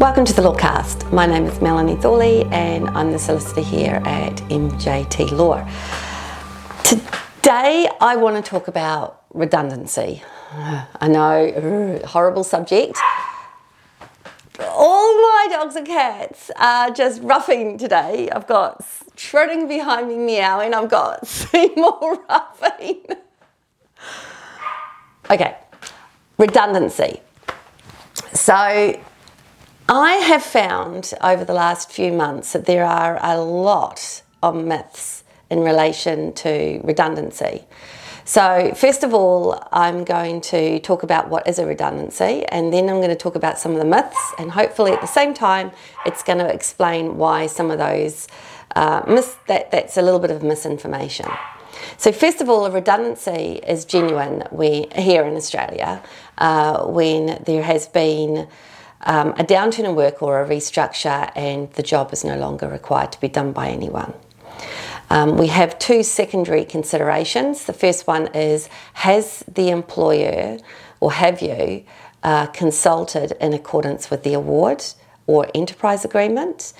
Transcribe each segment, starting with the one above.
Welcome to the Lawcast. My name is Melanie Thorley and I'm the solicitor here at MJT Law. Today I want to talk about redundancy. I know, horrible subject. All my dogs and cats are just roughing today. I've got Shredding behind me meowing. I've got Seymour roughing. Okay, redundancy. So I have found over the last few months that there are a lot of myths in relation to redundancy. So first of all, I'm going to talk about what is a redundancy, and then I'm going to talk about some of the myths, and hopefully at the same time it's going to explain why some of those that's a little bit of misinformation. So first of all, a redundancy is genuine here in Australia when there has been a downturn in work or a restructure and the job is no longer required to be done by anyone. We have two secondary considerations. The first one is, has the employer or have you consulted in accordance with the award or enterprise agreement?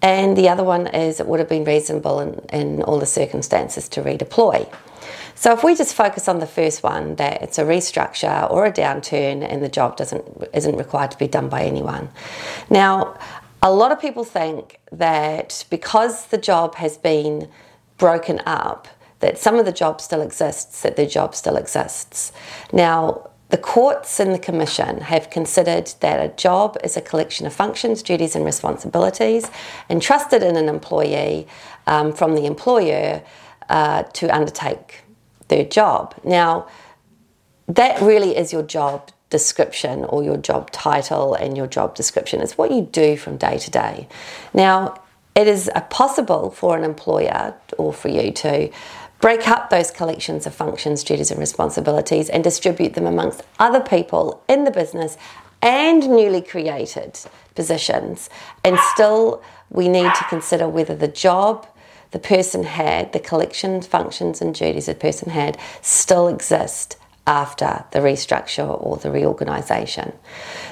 And the other one is, it would have been reasonable in all the circumstances to redeploy. So if we just focus on the first one, that it's a restructure or a downturn and the job isn't required to be done by anyone. Now, a lot of people think that because the job has been broken up, that some of the job still exists, that the job still exists. Now, the courts and the commission have considered that a job is a collection of functions, duties and responsibilities entrusted in an employee from the employer to undertake their job. Now, that really is your job description or your job title, and your job description is what you do from day to day. Now, it is possible for an employer or for you to break up those collections of functions, duties and responsibilities and distribute them amongst other people in the business and newly created positions. And still, we need to consider whether the job the person had, the collection functions and duties the person had, still exist after the restructure or the reorganisation.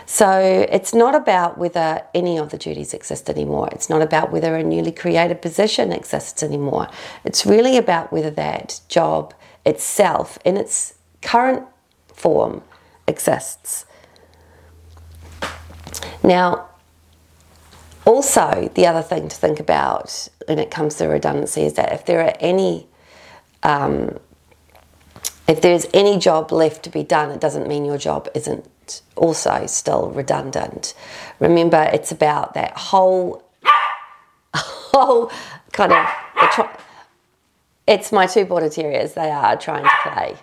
So it's not about whether any of the duties exist anymore. It's not about whether a newly created position exists anymore. It's really about whether that job itself in its current form exists. Now, also the other thing to think about when it comes to redundancy is that if there are any if there's any job left to be done, it doesn't mean your job isn't also still redundant. Remember, it's about that whole kind of... It's my two border terriers. They are trying to play.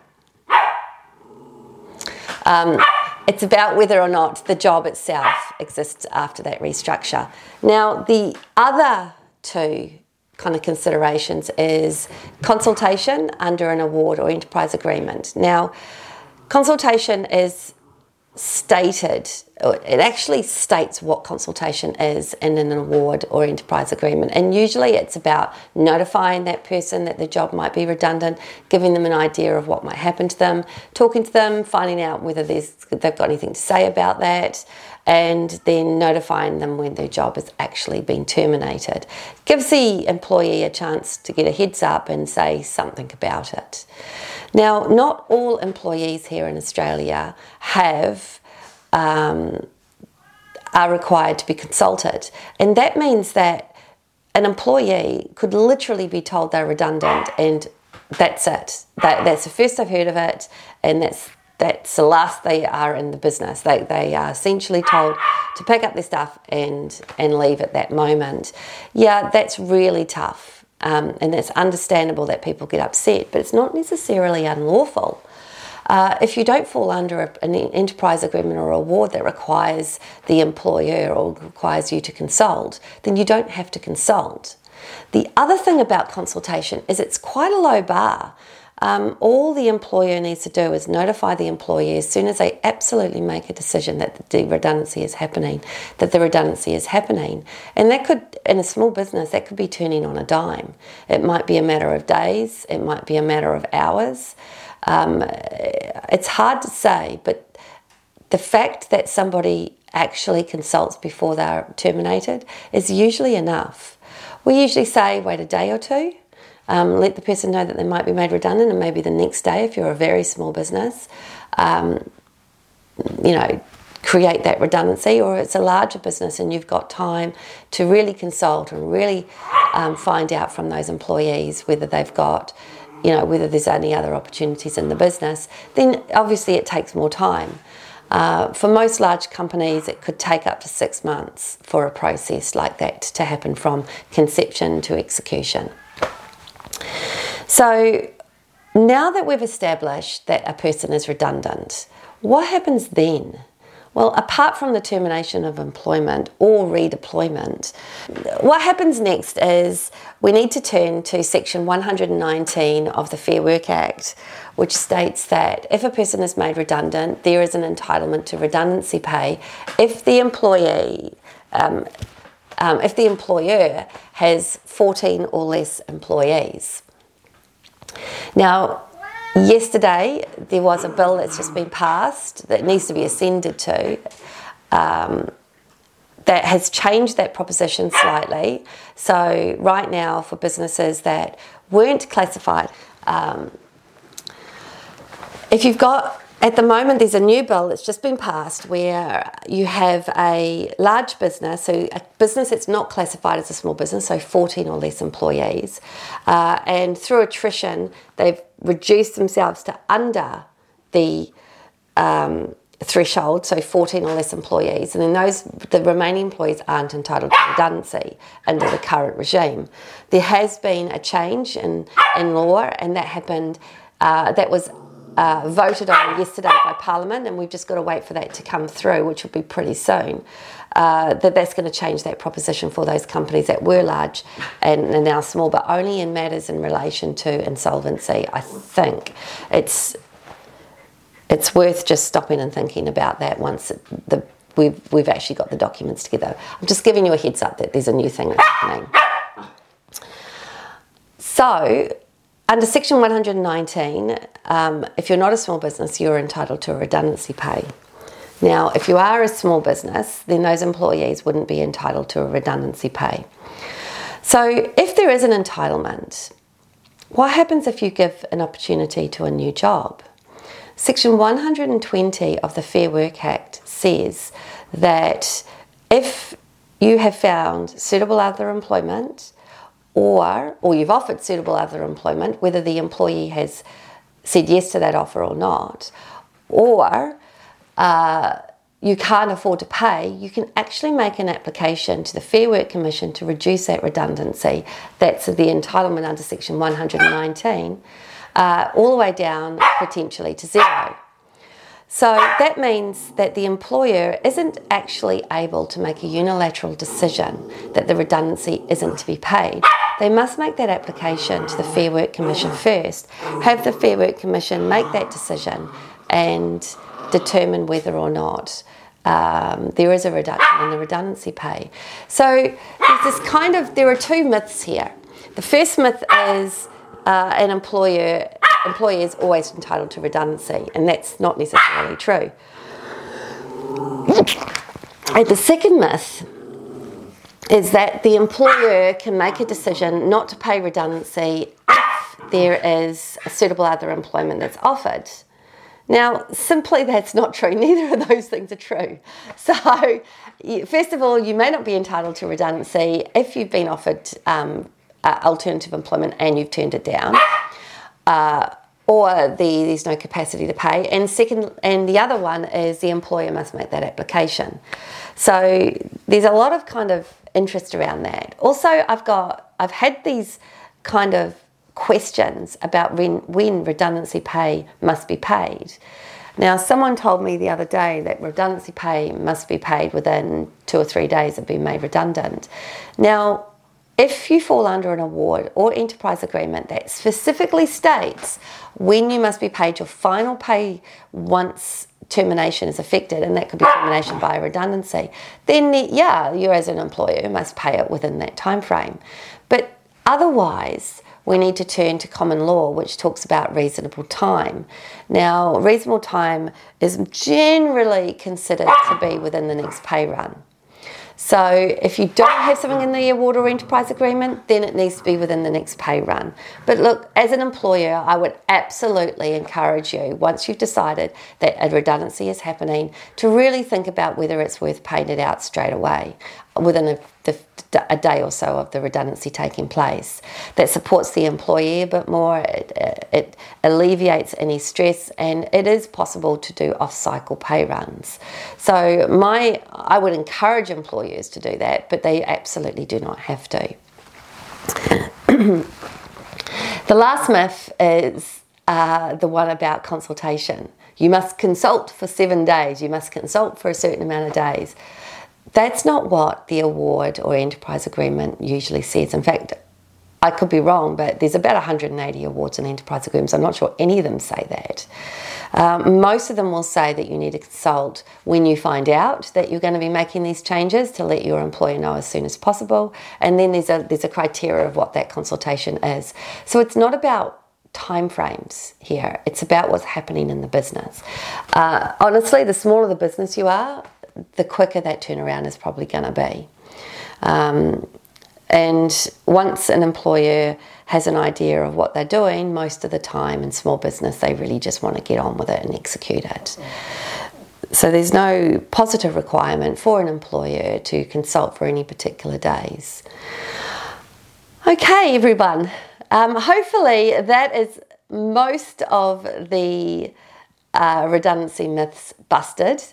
It's about whether or not the job itself exists after that restructure. Now, the other two kind of considerations is consultation under an award or enterprise agreement. Now, consultation is stated, or it actually states what consultation is in an award or enterprise agreement, and usually it's about notifying that person that the job might be redundant, giving them an idea of what might happen to them, talking to them, finding out whether they've got anything to say about that, and then notifying them when their job has actually been terminated. It gives the employee a chance to get a heads up and say something about it. Now, not all employees here in Australia are required to be consulted, and that means that an employee could literally be told they're redundant, and that's it. That's the first I've heard of it, and that's the last they are in the business. They are essentially told to pick up their stuff and leave at that moment. Yeah, that's really tough. And it's understandable that people get upset, but it's not necessarily unlawful. If you don't fall under an enterprise agreement or award that requires the employer or requires you to consult, then you don't have to consult. The other thing about consultation is it's quite a low bar. All the employer needs to do is notify the employee as soon as they absolutely make a decision that the redundancy is happening, And that could, in a small business, that could be turning on a dime. It might be a matter of days. It might be a matter of hours. It's hard to say, but the fact that somebody actually consults before they're terminated is usually enough. We usually say wait a day or two, let the person know that they might be made redundant, and maybe the next day if you're a very small business, create that redundancy, or it's a larger business and you've got time to really consult and really find out from those employees whether they've got, whether there's any other opportunities in the business, then obviously it takes more time. For most large companies, it could take up to 6 months for a process like that to happen from conception to execution. So now that we've established that a person is redundant, what happens then? Well, apart from the termination of employment or redeployment, what happens next is we need to turn to Section 119 of the Fair Work Act, which states that if a person is made redundant, there is an entitlement to redundancy pay if the employee, if the employer has 14 or less employees. Now, yesterday, there was a bill that's just been passed that needs to be ascended to that has changed that proposition slightly. So right now, for businesses that weren't classified, if you've got, at the moment, there's a new bill that's just been passed where you have a large business, so a business that's not classified as a small business, so 14 or less employees, and through attrition, they've reduced themselves to under the threshold, so 14 or less employees, and then the remaining employees aren't entitled to redundancy under the current regime. There has been a change in law, and that happened, that was voted on yesterday by Parliament, and we've just got to wait for that to come through, which will be pretty soon. That's going to change that proposition for those companies that were large and are now small, but only in matters in relation to insolvency. I think it's worth just stopping and thinking about that once we've actually got the documents together. I'm just giving you a heads up that there's a new thing that's happening. So, under Section 119, if you're not a small business, you're entitled to a redundancy pay. Now, if you are a small business, then those employees wouldn't be entitled to a redundancy pay. So if there is an entitlement, what happens if you give an opportunity to a new job? Section 120 of the Fair Work Act says that if you have found suitable other employment, or you've offered suitable other employment, whether the employee has said yes to that offer or not, or you can't afford to pay, you can actually make an application to the Fair Work Commission to reduce that redundancy. That's the entitlement under Section 119, all the way down potentially to zero. So that means that the employer isn't actually able to make a unilateral decision that the redundancy isn't to be paid. They must make that application to the Fair Work Commission first, have the Fair Work Commission make that decision and determine whether or not there is a reduction in the redundancy pay. So there's there are two myths here. The first myth is an employer is always entitled to redundancy, and that's not necessarily true. And the second myth is that the employer can make a decision not to pay redundancy if there is a suitable other employment that's offered. Now, simply that's not true. Neither of those things are true. So, first of all, you may not be entitled to redundancy if you've been offered alternative employment and you've turned it down, or there's no capacity to pay. And second, and the other one is the employer must make that application. So there's a lot of kind of interest around that. Also, I've had these kind of questions about when redundancy pay must be paid. Now, someone told me the other day that redundancy pay must be paid within 2 or 3 days of being made redundant. Now, if you fall under an award or enterprise agreement that specifically states when you must be paid your final pay once termination is affected, and that could be termination by redundancy, then you as an employer must pay it within that time frame. But otherwise, we need to turn to common law, which talks about reasonable time. Now, reasonable time is generally considered to be within the next pay run. So if you don't have something in the award or enterprise agreement, then it needs to be within the next pay run. But look, as an employer, I would absolutely encourage you, once you've decided that a redundancy is happening, to really think about whether it's worth paying it out straight away within a day or so of the redundancy taking place. That supports the employee a bit more, it alleviates any stress, and it is possible to do off-cycle pay runs. So I would encourage employers to do that, but they absolutely do not have to. The last myth is the one about consultation. You must consult for 7 days, you must consult for a certain amount of days. That's not what the award or enterprise agreement usually says. In fact, I could be wrong, but there's about 180 awards and enterprise agreements. I'm not sure any of them say that. Most of them will say that you need to consult when you find out that you're going to be making these changes, to let your employer know as soon as possible. And then there's a criteria of what that consultation is. So it's not about timeframes here. It's about what's happening in the business. Honestly, the smaller the business you are, the quicker that turnaround is probably going to be. And once an employer has an idea of what they're doing, most of the time in small business, they really just want to get on with it and execute it. So there's no positive requirement for an employer to consult for any particular days. Okay, everyone. Hopefully that is most of the redundancy myths busted.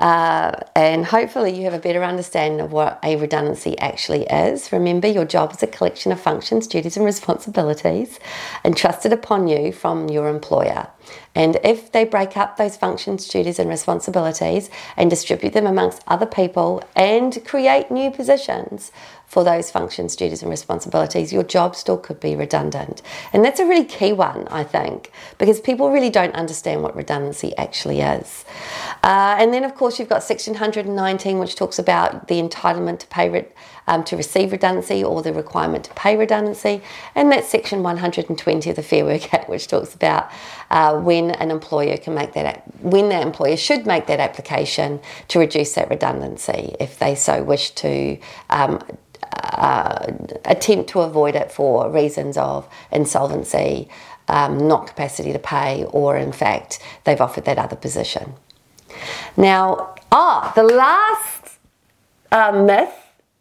And hopefully you have a better understanding of what a redundancy actually is. Remember, your job is a collection of functions, duties and responsibilities entrusted upon you from your employer. And if they break up those functions, duties and responsibilities and distribute them amongst other people and create new positions for those functions, duties and responsibilities, your job still could be redundant. And that's a really key one, I think, because people really don't understand what redundancy actually is. And then, of course, you've got Section 119, which talks about the entitlement to pay to receive redundancy, or the requirement to pay redundancy. And that's Section 120 of the Fair Work Act, which talks about when an employer can make when that employer should make that application to reduce that redundancy if they so wish to attempt to avoid it for reasons of insolvency, not capacity to pay, or in fact they've offered that other position. Now, the last myth,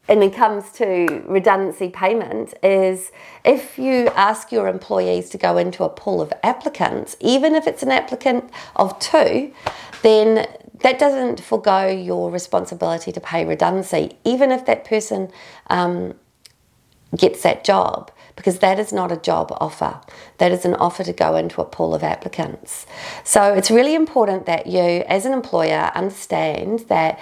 and it comes to redundancy payment, is if you ask your employees to go into a pool of applicants, even if it's an applicant of 2, then that doesn't forego your responsibility to pay redundancy, even if that person gets that job, because that is not a job offer. That is an offer to go into a pool of applicants. So it's really important that you, as an employer, understand that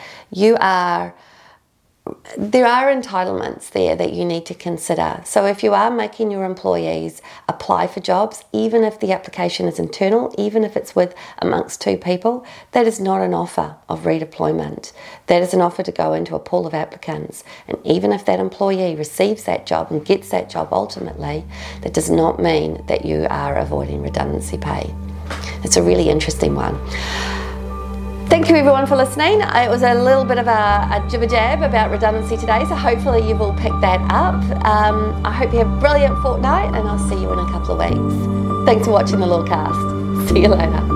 there are entitlements there that you need to consider. So if you are making your employees apply for jobs, even if the application is internal, even if it's with amongst 2 people, that is not an offer of redeployment. That is an offer to go into a pool of applicants. And even if that employee receives that job and gets that job ultimately, that does not mean that you are avoiding redundancy pay. It's a really interesting one. Thank you everyone for listening. It was a little bit of a jibber jab about redundancy today, so hopefully you've all picked that up. I hope you have a brilliant fortnight, and I'll see you in a couple of weeks. Thanks for watching The Lawcast. See you later.